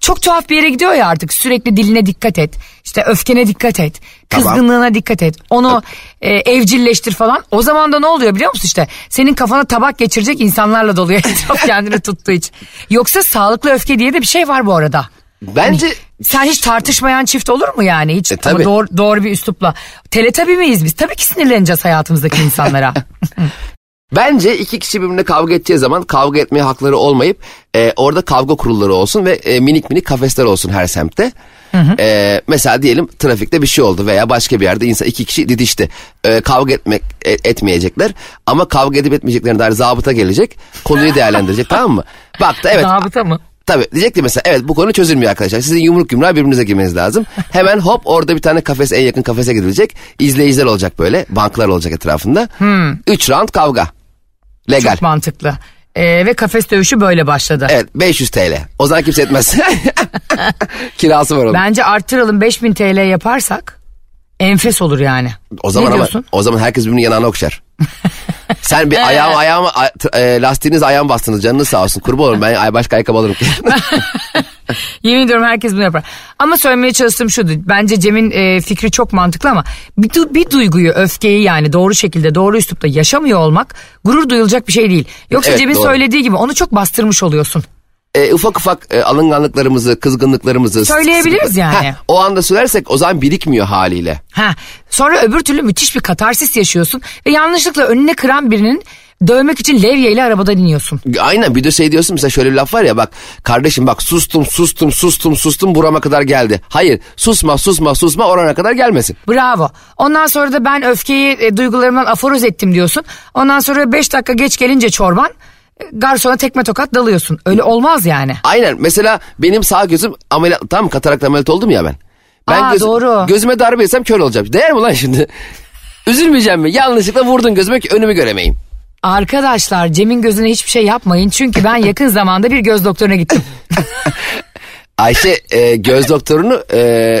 çok tuhaf bir yere gidiyor ya artık sürekli diline dikkat et işte öfkene dikkat et kızgınlığına dikkat et onu evcilleştir falan o zaman da ne oluyor biliyor musun işte senin kafana tabak geçirecek insanlarla doluyor çok kendini tuttuğu için yoksa sağlıklı öfke diye de bir şey var bu arada. Bence hani, sen hiç tartışmayan çift olur mu yani hiç ama doğru bir üslupla teletabi miyiz biz tabii ki sinirleneceğiz hayatımızdaki insanlara. Bence iki kişi birbirine kavga edeceği zaman kavga etmeye hakları olmayıp orada kavga kurulları olsun ve minik minik kafesler olsun her semtte. Hı hı. Mesela diyelim trafikte bir şey oldu veya başka bir yerde iki kişi didişti. Kavga etmeyecekler ama kavga edip etmeyeceklerine dair zabıta gelecek konuyu değerlendirecek tamam mı? Bak da evet. Zabıta mı? Tabii diyecek ki mesela evet bu konu çözülmüyor arkadaşlar. Sizin yumruk yumruğa birbirinize girmeniz lazım. Hemen hop orada bir tane kafes en yakın kafese gidilecek. İzleyiciler olacak böyle banklar olacak etrafında. 3 round kavga. Legal. Çok mantıklı. Ve kafes dövüşü böyle başladı. Evet 500 TL. O zaman kimse etmez. Kirası var onun. Bence arttıralım 5000 TL yaparsak enfes olur yani. O zaman ama, o zaman herkes birbirinin yanağına okşar. Sen bir ayağıma lastiğinizi ayağıma bastınız canınız sağ olsun. Kurban olurum ben başka ayakkabı alırım. Yemin ediyorum herkes bunu yapar. Ama söylemeye çalıştığım şudur. Bence Cem'in fikri çok mantıklı ama bir duyguyu, öfkeyi yani doğru şekilde, doğru üslupta yaşamıyor olmak gurur duyulacak bir şey değil. Yoksa evet, Cem'in söylediği gibi onu çok bastırmış oluyorsun. Ufak ufak alınganlıklarımızı, kızgınlıklarımızı... Söyleyebiliriz yani. O anda söylersek o zaman birikmiyor haliyle. Sonra öbür türlü müthiş bir katarsis yaşıyorsun ve yanlışlıkla önüne kıran birinin dövmek için levyeyle arabadan iniyorsun. Aynen bir de şey diyorsun mesela şöyle bir laf var ya bak kardeşim bak sustum burama kadar geldi. Hayır susma orana kadar gelmesin. Bravo. Ondan sonra da ben öfkeyi duygularımdan aforoz ettim diyorsun. Ondan sonra 5 dakika geç gelince çorban... Garsona tekme tokat dalıyorsun. Öyle olmaz yani. Aynen. Mesela benim sağ gözüm tam katarakta ameliyat oldum ya ben. Doğru. Gözüme darbe etsem kör olacağım. Değer mi lan şimdi? Üzülmeyeceğim mi? Yanlışlıkla vurdun gözüme önümü göremeyim. Arkadaşlar Cem'in gözüne hiçbir şey yapmayın. Çünkü ben yakın zamanda bir göz doktoruna gittim. Ayşe göz doktorunu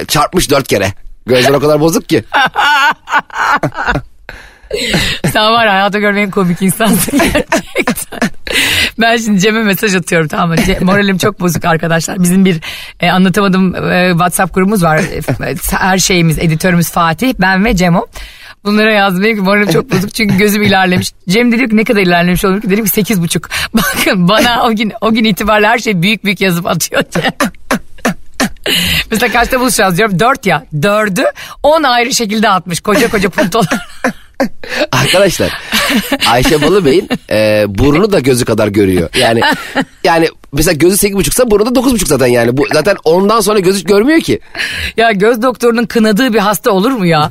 çarpmış 4 kere. Gözler o kadar bozuk ki. Sen var hayata görmeyen komik insansın gerçekten. Ben şimdi Cem'e mesaj atıyorum tamam mı? Moralim çok bozuk arkadaşlar. Bizim bir anlatamadığım WhatsApp grubumuz var. Her şeyimiz, editörümüz Fatih, ben ve Cemo. Bunlara yazdım. Moralim çok bozuk çünkü gözüm ilerlemiş. Cem dedi ki ne kadar ilerlemiş olur ki? Dedim ki 8,5. Bakın bana o gün itibariyle her şey büyük büyük yazıp atıyor Cem. Mesela kaçta buluşacağız diyorum. 4 ya. 4'ü 10 ayrı şekilde atmış. Koca puntolar. Arkadaşlar Ayşe Balıbey'in burnu da gözü kadar görüyor. Yani mesela gözü 8,5'sa burnu da 9,5 zaten yani. Zaten ondan sonra gözü görmüyor ki. Ya göz doktorunun kınadığı bir hasta olur mu ya?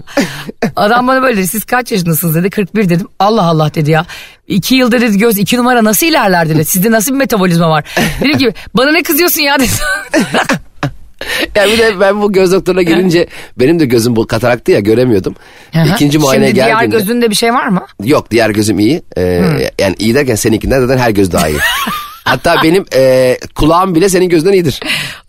Adam bana böyle dedi siz kaç yaşındasınız dedi 41 dedim. Allah Allah dedi ya. 2 yılda dedi göz 2 numara nasıl ilerler dedi. Sizde nasıl bir metabolizma var? Dedim ki bana ne kızıyorsun ya dedi. Yani bir de ben bu göz doktoruna gelince benim de gözüm bu kataraktı ya, göremiyordum. İkinci muayene geldiğinde. Şimdi diğer gözünde bir şey var mı? Yok, diğer gözüm iyi. Yani iyi derken seninkinden zaten her göz daha iyi. Hatta benim kulağım bile senin gözünden iyidir.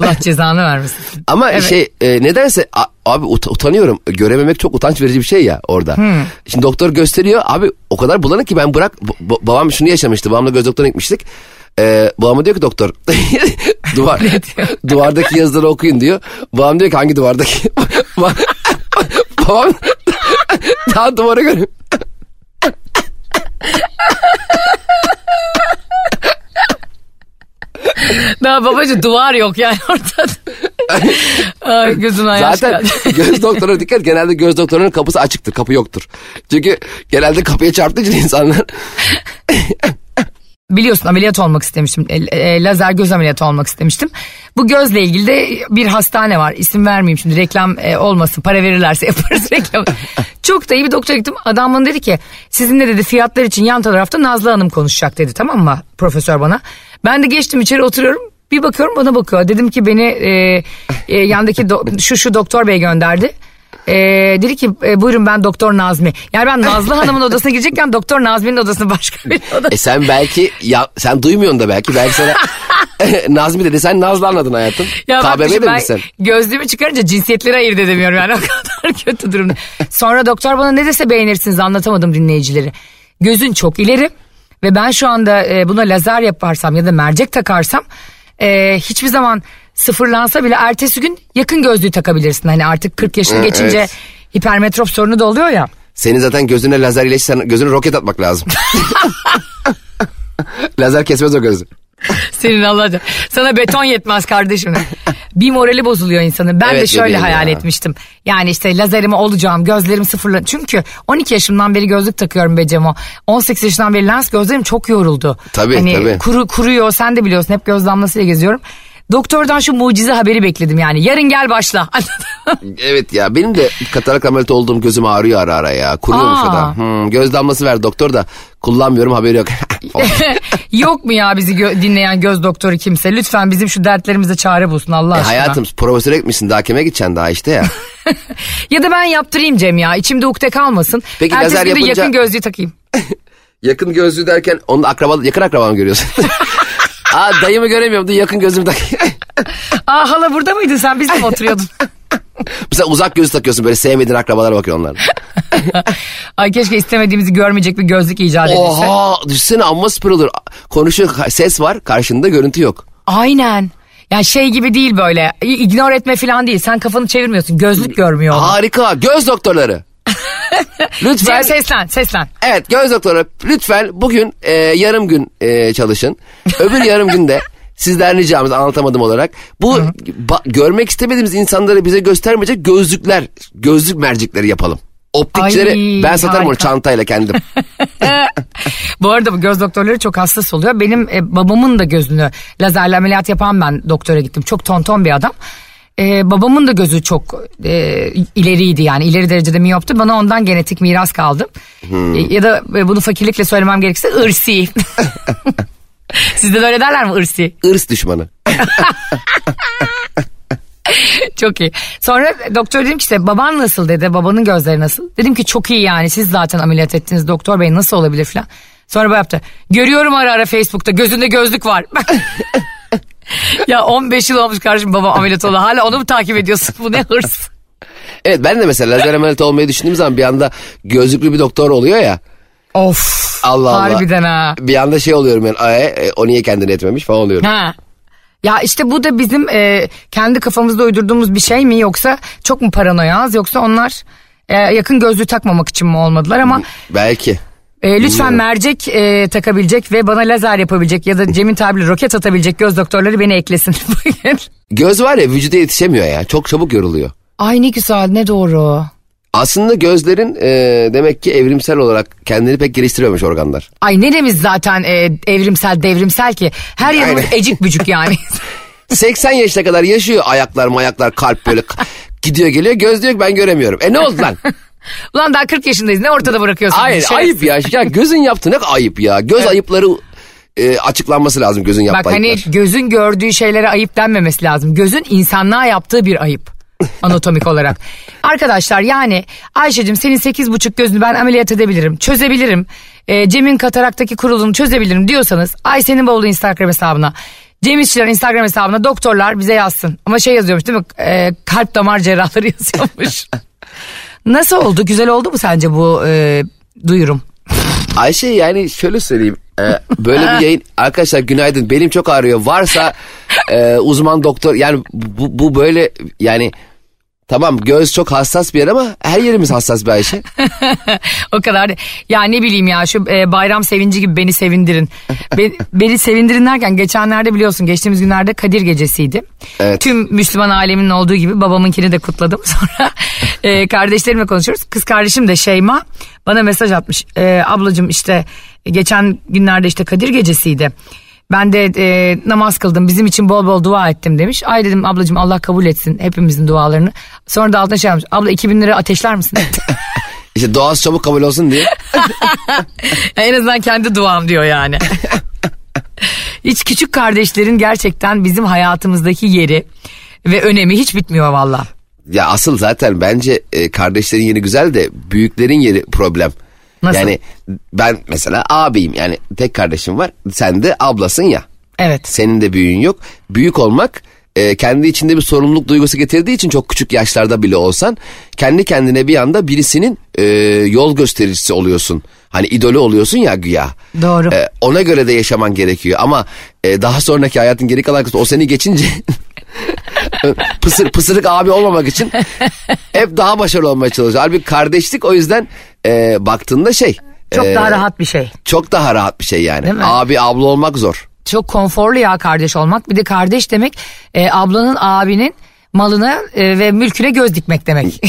Allah cezanı vermesin. Ama evet. Nedense abi utanıyorum. Görememek çok utanç verici bir şey ya orada. Şimdi doktor gösteriyor. Abi o kadar bulanık ki ben bırak. Babam şunu yaşamıştı. Babamla göz doktoruna gitmiştik. Babama diyor ki doktor duvardaki yazıları okuyun diyor. Babam diyor ki hangi duvardaki? Babam daha duvara görüyor. Daha babacığım duvar yok yani ortada. Ay, gözün ayaş zaten geldi. Göz doktoruna dikkat, genelde göz doktorunun kapısı açıktır, kapı yoktur. Çünkü genelde kapıya çarptığı için insanlar... Biliyorsun ameliyat olmak istemiştim. Lazer göz ameliyatı olmak istemiştim. Bu gözle ilgili de bir hastane var. İsim vermeyeyim şimdi, reklam olmasın. Para verirlerse yaparız reklam. Çok da iyi bir doktora gittim. Adam bana dedi ki sizinle dedi fiyatlar için yan tarafta Nazlı Hanım konuşacak dedi, tamam mı profesör bana. Ben de geçtim içeri, oturuyorum. Bir bakıyorum bana bakıyor. Dedim ki beni yandaki şu doktor bey gönderdi. Dedi ki buyurun ben Doktor Nazmi. Yani ben Nazlı Hanım'ın odasına girecekken Doktor Nazmi'nin odasına başka bir odası. Sen belki ya, sen duymuyorsun da belki sana Nazmi dedi, sen Nazlı anladın hayatım. KBB'de mi sen? Gözlüğümü çıkarınca cinsiyetleri ayırt edemiyorum yani o kadar kötü durumda. Sonra doktor bana ne dese beğenirsiniz anlatamadım dinleyicileri. Gözün çok ileri ve ben şu anda buna lazer yaparsam ya da mercek takarsam hiçbir zaman... Sıfırlansa bile ertesi gün yakın gözlüğü takabilirsin. Hani artık 40 yaşını geçince evet. Hipermetrop sorunu da oluyor ya. Senin zaten gözüne lazer ile gözüne roket atmak lazım. Lazer kesmez o gözü. Senin Allah'ım. Sana beton yetmez kardeşim. Bir morali bozuluyor insanın. Ben evet, de şöyle hayal etmiştim. Yani işte lazerime olacağım, gözlerim sıfırlan. Çünkü 12 yaşımdan beri gözlük takıyorum be Cemo. 18 yaşından beri lens, gözlerim çok yoruldu. Tabii hani tabii. Kuruyor, sen de biliyorsun hep göz damlasıyla geziyorum. Doktordan şu mucize haberi bekledim yani. Yarın gel başla. Evet ya, benim de katarak ameliyat olduğum gözüm ağrıyor ara ara ya. Kuruyormuş adam. Göz damlası ver doktor da kullanmıyorum, haberi yok. Yok mu ya bizi dinleyen göz doktoru kimse? Lütfen bizim şu dertlerimize çare bulsun Allah aşkına. Hayatım profesöre gitmişsin, daha kime gideceksin daha işte ya. Ya da ben yaptırayım Cem ya, içimde ukde kalmasın. Peki ertesi lazer yapınca... yakın gözlüğü takayım. Yakın gözlüğü derken onun yakın akrabamı görüyorsun. Aa, dayımı göremiyorum. Dur yakın gözümü takayım. Aa, hala burada mıydın sen? Biz de mi oturuyordun? Mesela uzak gözü takıyorsun, böyle sevmediğin akrabalara bakıyor onlar. Ay keşke istemediğimizi görmeyecek bir gözlük icat edilse. Oha, düşsene amma süper olur. Konuşuyor, ses var karşında, görüntü yok. Aynen. Yani şey gibi değil böyle. İgnor etme falan değil. Sen kafanı çevirmiyorsun. Gözlük görmüyor. Harika. Göz doktorları. Lütfen. Seslen. Evet, göz doktoru lütfen bugün yarım gün çalışın. Öbür yarım günde sizden ricamız anlatamadım olarak bu görmek istemediğimiz insanları bize göstermeyecek gözlük mercekleri yapalım. Optikçilere ben satarım harika. Onu çantayla kendim. Bu arada bu göz doktorları çok hassas oluyor. Benim babamın da gözünü lazerle ameliyat yapan ben doktora gittim. Çok tonton bir adam. Babamın da gözü çok ileriydi yani, ileri derecede miyoptu. Bana ondan genetik miras kaldı. Ya da bunu fakirlikle söylemem gerekirse ırsi. Sizde de öyle derler mi, ırsi? Irs düşmanı. Çok iyi. Sonra doktor dedim ki işte baban nasıl dedi, babanın gözleri nasıl? Dedim ki çok iyi yani, siz zaten ameliyat ettiniz doktor bey, nasıl olabilir falan. Sonra böyle yaptı. Görüyorum ara ara Facebook'ta gözünde gözlük var. Ya 15 yıl olmuş kardeşim babam ameliyat oldu. Hala onu mu takip ediyorsun? Bu ne hırs? Evet, ben de mesela lazer ameliyatı olmayı düşündüğüm zaman bir anda gözlüklü bir doktor oluyor ya. Of. Allah Allah. Harbiden ha. Bir anda şey oluyorum yani. O niye kendini etmemiş falan oluyorum. Ha. Ya işte bu da bizim kendi kafamızda uydurduğumuz bir şey mi? Yoksa çok mu paranoyaz? Yoksa onlar yakın gözlüğü takmamak için mi olmadılar ama. Belki. Lütfen mercek takabilecek ve bana lazer yapabilecek ya da Cem'in tabiri roket atabilecek göz doktorları beni eklesin. Göz var ya, vücuda yetişemiyor ya, çok çabuk yoruluyor. Ay ne güzel, ne doğru. Aslında gözlerin demek ki evrimsel olarak kendini pek geliştirememiş organlar. Ay neremiz zaten evrimsel devrimsel ki her yanımız ecik bücük yani. 80 yaşına kadar yaşıyor, ayaklar kalp böyle gidiyor geliyor, göz diyor ki ben göremiyorum. Ne oldu lan? Ulan daha 40 yaşındayız, ne ortada bırakıyorsun? Hayır, ayıp ya. Gözün yaptığı ne ayıp ya. Göz ayıpları açıklanması lazım gözün yaptığı ayıplar. Bak hani ayıplar. Gözün gördüğü şeylere ayıp denmemesi lazım. Gözün insanlığa yaptığı bir ayıp. Anatomik olarak. Arkadaşlar yani Ayşe'cim senin 8,5 gözünü ben ameliyat edebilirim, çözebilirim. Cem'in kataraktaki kuruluğunu çözebilirim diyorsanız Ayşe'nin bavulu Instagram hesabına, Cem İşçiler Instagram hesabına doktorlar bize yazsın. Ama şey yazıyormuş değil mi? Kalp damar cerrahları yazıyormuş. Nasıl oldu? Güzel oldu mu sence bu duyurum? Ayşe yani şöyle söyleyeyim. Böyle bir yayın arkadaşlar günaydın belim çok ağrıyor varsa uzman doktor yani bu böyle yani tamam göz çok hassas bir yer ama her yerimiz hassas bir Ayşe. O kadar ya ne bileyim ya şu bayram sevinci gibi beni sevindirin. Beni sevindirin derken geçenlerde biliyorsun geçtiğimiz günlerde Kadir Gecesi'ydi. Evet. Tüm Müslüman aleminin olduğu gibi babamınkini de kutladım sonra kardeşlerimle konuşuyoruz. Kız kardeşim de Şeyma bana mesaj atmış ablacığım işte geçen günlerde işte Kadir Gecesi'ydi. Ben de namaz kıldım bizim için bol bol dua ettim demiş. Ay dedim ablacığım Allah kabul etsin hepimizin dualarını. Sonra da altına şey yapmış abla 2.000 lira ateşler misin? İşte duası çabuk kabul olsun diye. En azından kendi duam diyor yani. Hiç küçük kardeşlerin gerçekten bizim hayatımızdaki yeri ve önemi hiç bitmiyor valla. Ya asıl zaten bence kardeşlerin yeri güzel de büyüklerin yeri problem. Nasıl? Yani ben mesela abiyim yani tek kardeşim var sen de ablasın ya. Evet. Senin de büyüğün yok. Büyük olmak kendi içinde bir sorumluluk duygusu getirdiği için çok küçük yaşlarda bile olsan kendi kendine bir anda birisinin yol göstericisi oluyorsun. Hani idolü oluyorsun ya güya. Doğru. Ona göre de yaşaman gerekiyor ama daha sonraki hayatın geri kalan kısmı o seni geçince... Pısırık abi olmamak için hep daha başarılı olmaya çalışıyor. Halbuki kardeşlik o yüzden baktığında şey. Çok daha rahat bir şey. Çok daha rahat bir şey yani. Abi abla olmak zor. Çok konforlu ya kardeş olmak. Bir de kardeş demek ablanın abinin malına ve mülküne göz dikmek demek.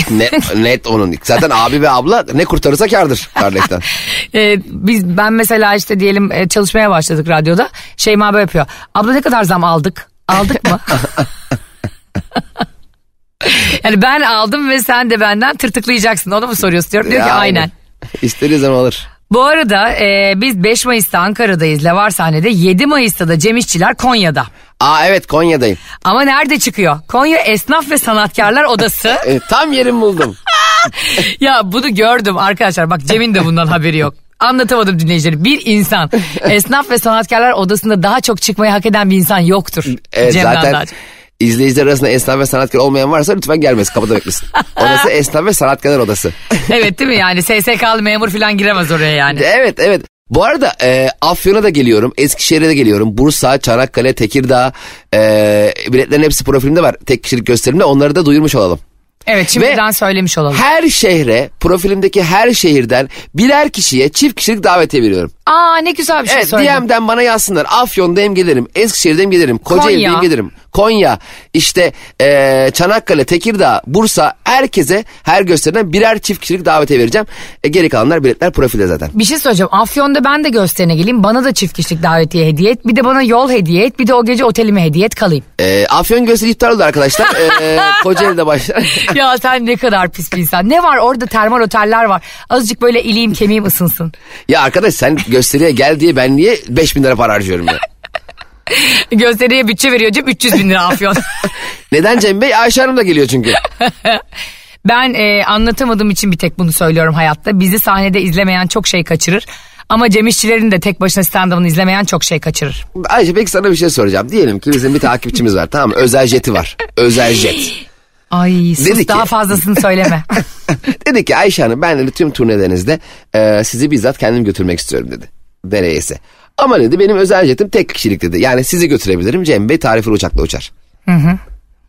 Net onun. Zaten abi ve abla ne kurtarırsa kârdır kardeşten. Ben mesela işte diyelim çalışmaya başladık radyoda. Şeyma böyle yapıyor. Abla ne kadar zam aldık? Aldık mı? Yani ben aldım ve sen de benden tırtıklayacaksın. Onu mu soruyorsun diyorum. Diyor ki aynen. İsteriz ama olur. Bu arada biz 5 Mayıs'ta Ankara'dayız. Levar sahnede. 7 Mayıs'ta da Cem İşçiler Konya'da. Aa evet Konya'dayım. Ama nerede çıkıyor? Konya Esnaf ve Sanatkarlar Odası. Tam yerim buldum. Ya bunu gördüm arkadaşlar. Bak Cem'in de bundan haberi yok. Anlatamadım dinleyicileri. Bir insan Esnaf ve Sanatkarlar Odası'nda daha çok çıkmayı hak eden bir insan yoktur. Evet, Cem'den zaten daha çok. İzleyiciler arasında esnaf ve sanatkar olmayan varsa lütfen gelmesin. Kapıda beklesin. Orası esnaf ve sanatkarlar odası. Evet değil mi yani SSK'lı memur falan giremez oraya yani. Evet evet. Bu arada Afyon'a da geliyorum. Eskişehir'e de geliyorum. Bursa, Çanakkale, Tekirdağ. Biletlerin hepsi profilimde var. Tek kişilik gösterimde onları da duyurmuş olalım. Evet şimdiden söylemiş olalım. Her şehre profilimdeki her şehirden birer kişiye çift kişilik davetiye veriyorum. Aa ne güzel bir şey söyledin. Evet DM'den bana yazsınlar. Afyon'da hem gelirim, Eskişehir'de hem gelirim, Kocaeli'de hem gelirim, Konya, işte Çanakkale, Tekirdağ, Bursa herkese her gösteriden birer çift kişilik davetiye vereceğim. Geri kalanlar biletler profilde zaten. Bir şey söyleyeceğim. Afyon'da ben de gösterine geleyim. Bana da çift kişilik davetiye hediye et. Bir de bana yol hediye et. Bir de o gece otelime hediye et kalayım. Afyon gösteri iptal oldu arkadaşlar. Kocaeli'de başlar. Ya sen ne kadar pis bir insan. Ne var orada termal oteller var. Azıcık böyle iliğim kemiğim ısınsın. Ya arkadaş sen gösteriye gel diye ben niye 5.000 lira para harcıyorum ya. Gösteriye bütçe veriyor Cem 300.000 lira Afyon. Neden Cem Bey? Ayşe Hanım da geliyor çünkü. Ben anlatamadığım için bir tek bunu söylüyorum hayatta. Bizi sahnede izlemeyen çok şey kaçırır. Ama Cem İşçilerin de tek başına stand-up'ını izlemeyen çok şey kaçırır. Ayşe peki sana bir şey soracağım. Diyelim ki bizim bir takipçimiz var tamam mı? Özel jeti var. Özel jet. Ay sus dedi daha ki, fazlasını söyleme. Dedi ki Ayşe Hanım ben tüm turnelerinizde sizi bizzat kendim götürmek istiyorum dedi. Nereyse. Ama dedi benim özel jetim tek kişilik dedi. Yani sizi götürebilirim Cem Bey tarifli uçakla uçar. Hı.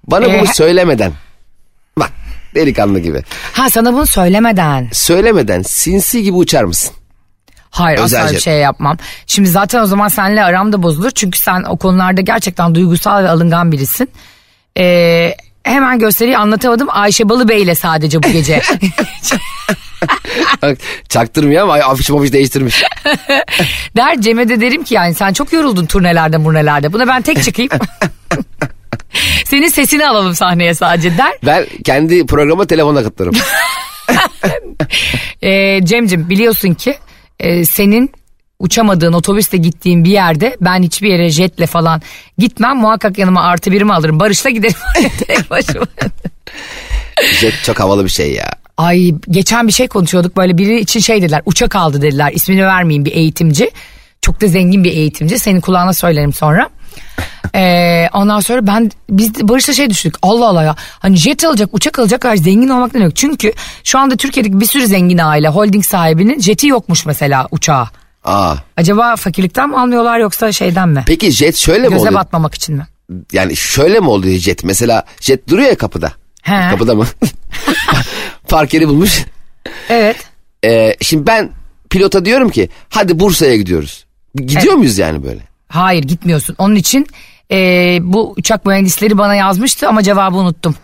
Bana bunu söylemeden. Bak delikanlı gibi. Ha sana bunu söylemeden. Söylemeden sinsi gibi uçar mısın? Hayır özel asla bir şey yapmam. Şimdi zaten o zaman seninle aram da bozulur. Çünkü sen o konularda gerçekten duygusal ve alıngan birisin. Hemen gösteriyi anlatamadım. Ayşe Balıbey ile sadece bu gece. Çaktırmıyor ama afiş mafiş değiştirmiş. Der Cem'e de derim ki yani sen çok yoruldun turnelerde murnelerde. Buna ben tek çıkayım. Senin sesini alalım sahneye sadece der. Ben kendi programa telefonla katılırım. Cem'cim biliyorsun ki senin uçamadığın, otobüste gittiğin bir yerde ben hiçbir yere jetle falan gitmem. Muhakkak yanıma artı birimi alırım. Barış'la giderim. Jet çok havalı bir şey ya. Ay geçen bir şey konuşuyorduk böyle, biri için şey dediler, uçak aldı dediler, ismini vermeyeyim, bir eğitimci, çok da zengin bir eğitimci, senin kulağına söylerim sonra. Ondan sonra biz Barış'la şey düşündük, Allah Allah ya, hani jet alacak, uçak alacak, zengin olmak ne demek? Çünkü şu anda Türkiye'deki bir sürü zengin aile, holding sahibinin jeti yokmuş mesela, uçağı. Aa. Acaba fakirlikten mi almıyorlar yoksa şeyden mi? Peki jet şöyle mi oluyor? Göze batmamak için mi? Yani şöyle mi oluyor jet? Mesela jet duruyor ya kapıda. He. Kapıda mı? Park yeri bulmuş. Evet. Şimdi ben pilota diyorum ki hadi Bursa'ya gidiyoruz. Gidiyor evet. Muyuz yani böyle? Hayır, gitmiyorsun. Onun için bu uçak mühendisleri bana yazmıştı ama cevabı unuttum.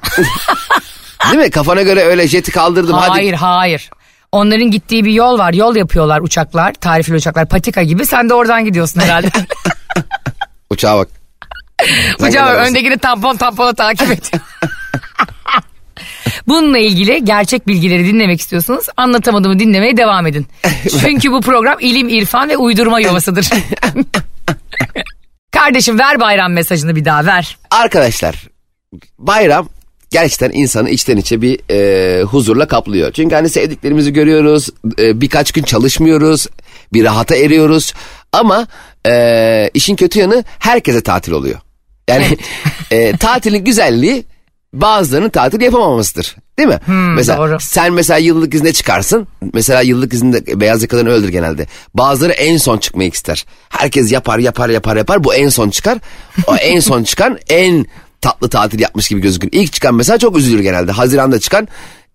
Değil mi? Kafana göre öyle jeti kaldırdım. Hayır. Onların gittiği bir yol var. Yol yapıyorlar uçaklar. Tarifli uçaklar. Patika gibi. Sen de oradan gidiyorsun herhalde. Uçağa bak. Uçağa bak. Öndekini tampona takip et. Bununla ilgili gerçek bilgileri dinlemek istiyorsanız Anlatamadım'ı dinlemeye devam edin. Çünkü bu program ilim, irfan ve uydurma yuvasıdır. Kardeşim ver bayram mesajını bir daha ver. Arkadaşlar, bayram gerçekten insanı içten içe bir huzurla kaplıyor. Çünkü hani sevdiklerimizi görüyoruz, birkaç gün çalışmıyoruz, bir rahata eriyoruz. Ama işin kötü yanı herkese tatil oluyor. Yani tatilin güzelliği bazılarının tatil yapamamasıdır. Değil mi? Hmm, mesela doğru. Sen mesela yıllık izne çıkarsın. Mesela yıllık izinde beyaz yakalarını öldür genelde. Bazıları en son çıkmayı ister. Herkes yapar. Bu en son çıkar. O en son çıkan en tatlı tatil yapmış gibi gözükür. İlk çıkan mesela çok üzülür genelde. Haziran'da çıkan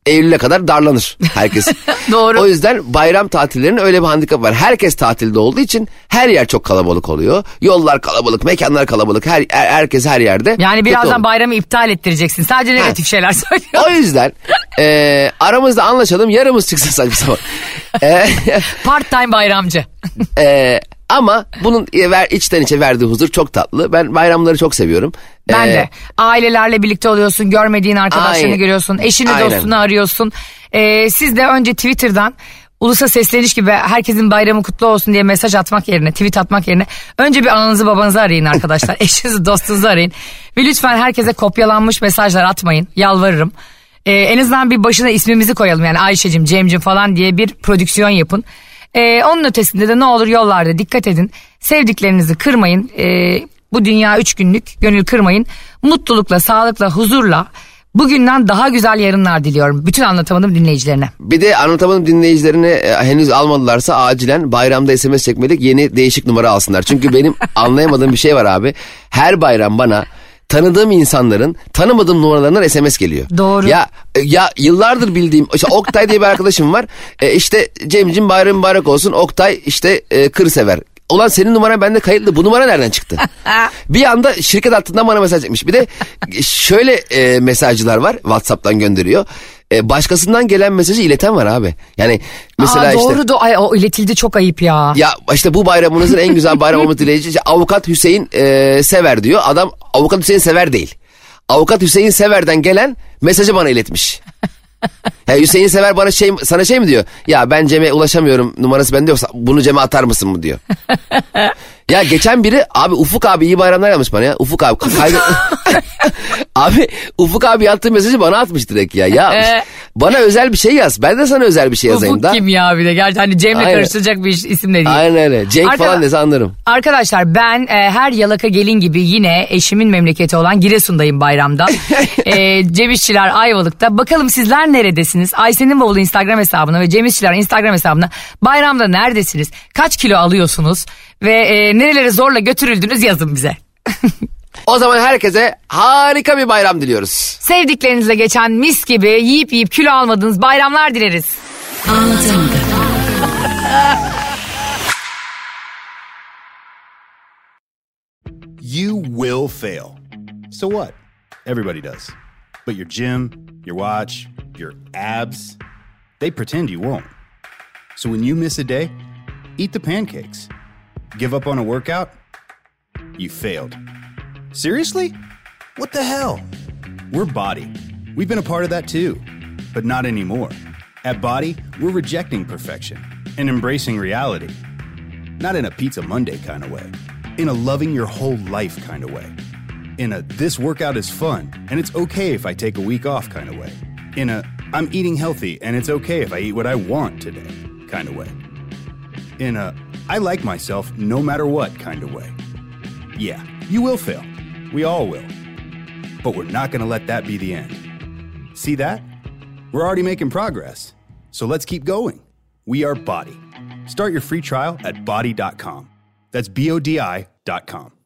Eylül'e kadar darlanır herkes. Doğru. O yüzden bayram tatillerinin öyle bir handikapı var. Herkes tatilde olduğu için her yer çok kalabalık oluyor. Yollar kalabalık, mekanlar kalabalık, herkes her yerde. Yani birazdan bayramı iptal ettireceksin. Sadece negatif şeyler söylüyorsun. O yüzden aramızda anlaşalım, yarımız çıksın saçma sapan. Part time bayramcı. Ama bunun içten içe verdiği huzur çok tatlı. Ben bayramları çok seviyorum. Ben de. Ailelerle birlikte oluyorsun. Görmediğin arkadaşlarını görüyorsun. Eşini, dostunu arıyorsun. Siz de önce Twitter'dan ulusa sesleniş gibi herkesin bayramı kutlu olsun diye mesaj atmak yerine, tweet atmak yerine önce bir ananızı babanızı arayın arkadaşlar. Eşinizi, dostunuzu arayın. Ve lütfen herkese kopyalanmış mesajlar atmayın. Yalvarırım. En azından bir başına ismimizi koyalım. Yani Ayşe'cim, Cem'cim falan diye bir prodüksiyon yapın. Onun ötesinde de ne olur yollarda dikkat edin. Sevdiklerinizi kırmayın. Bu dünya 3 günlük, gönül kırmayın. Mutlulukla, sağlıkla, huzurla bugünden daha güzel yarınlar diliyorum bütün Anlatamadım dinleyicilerine. Bir de Anlatamadım dinleyicilerini henüz almadılarsa acilen bayramda SMS çekmedik, yeni değişik numara alsınlar. Çünkü benim anlayamadığım bir şey var abi. Her bayram bana tanıdığım insanların tanımadığım numaralarından SMS geliyor. Doğru. Ya yıllardır bildiğim işte Oktay diye bir arkadaşım var. İşte Cem'cim bayram mübarek olsun. Oktay işte kırsever. Ulan senin numaran bende kayıtlı. Bu numara nereden çıktı? Bir anda şirket altından bana mesaj etmiş. Bir de şöyle mesajcılar var. WhatsApp'tan gönderiyor. Başkasından gelen mesajı ileten var abi. Yani mesela doğru o iletildi, çok ayıp ya. Ya işte bu bayramınızın en güzel bayram olması dileğiyle avukat Hüseyin Sever diyor. Adam avukat Hüseyin Sever değil. Avukat Hüseyin Sever'den gelen mesajı bana iletmiş. Yani Hüseyin Sever bana sana şey mi diyor? Ya ben Cem'e ulaşamıyorum, numarası bende yoksa bunu Cem'e atar mısın mı diyor. Ya geçen biri abi Ufuk abi iyi bayramlar yapmış bana ya. Ufuk abi. Abi Ufuk abi attığı mesajı bana atmış direkt ya. Ya bana özel bir şey yaz. Ben de sana özel bir şey yazayım da. Ufuk kim ya bir de? Gerçi hani Cem'le karıştıracak bir isim de değil. Aynen öyle. Cenk falan dese anlarım. Arkadaşlar ben her yalaka gelin gibi yine eşimin memleketi olan Giresun'dayım bayramda. Cem İşçiler Ayvalık'ta. Bakalım sizler neredesiniz? Ayşe'nin bavulu Instagram hesabına ve Cem İşçiler Instagram hesabına bayramda neredesiniz? Kaç kilo alıyorsunuz? Ve nerelere zorla götürüldünüz yazın bize. O zaman herkese harika bir bayram diliyoruz. Sevdiklerinizle geçen mis gibi yiyip kilo almadığınız bayramlar dileriz. Anlatamadım. You will fail. So what? Everybody does. But your gym, your watch, your abs, they pretend you won't. So when you miss a day, eat the pancakes. Give up on a workout? You failed. Seriously? What the hell? We're Body. We've been a part of that too, but not anymore. At Body, we're rejecting perfection and embracing reality. Not in a Pizza Monday kind of way. In a loving your whole life kind of way. In a this workout is fun, and it's okay if I take a week off kind of way. In a I'm eating healthy, and it's okay if I eat what I want today kind of way. In a I like myself no matter what kind of way. Yeah, you will fail. We all will. But we're not going to let that be the end. See that? We're already making progress. So let's keep going. We are Body. Start your free trial at Body.com. That's BODI.com.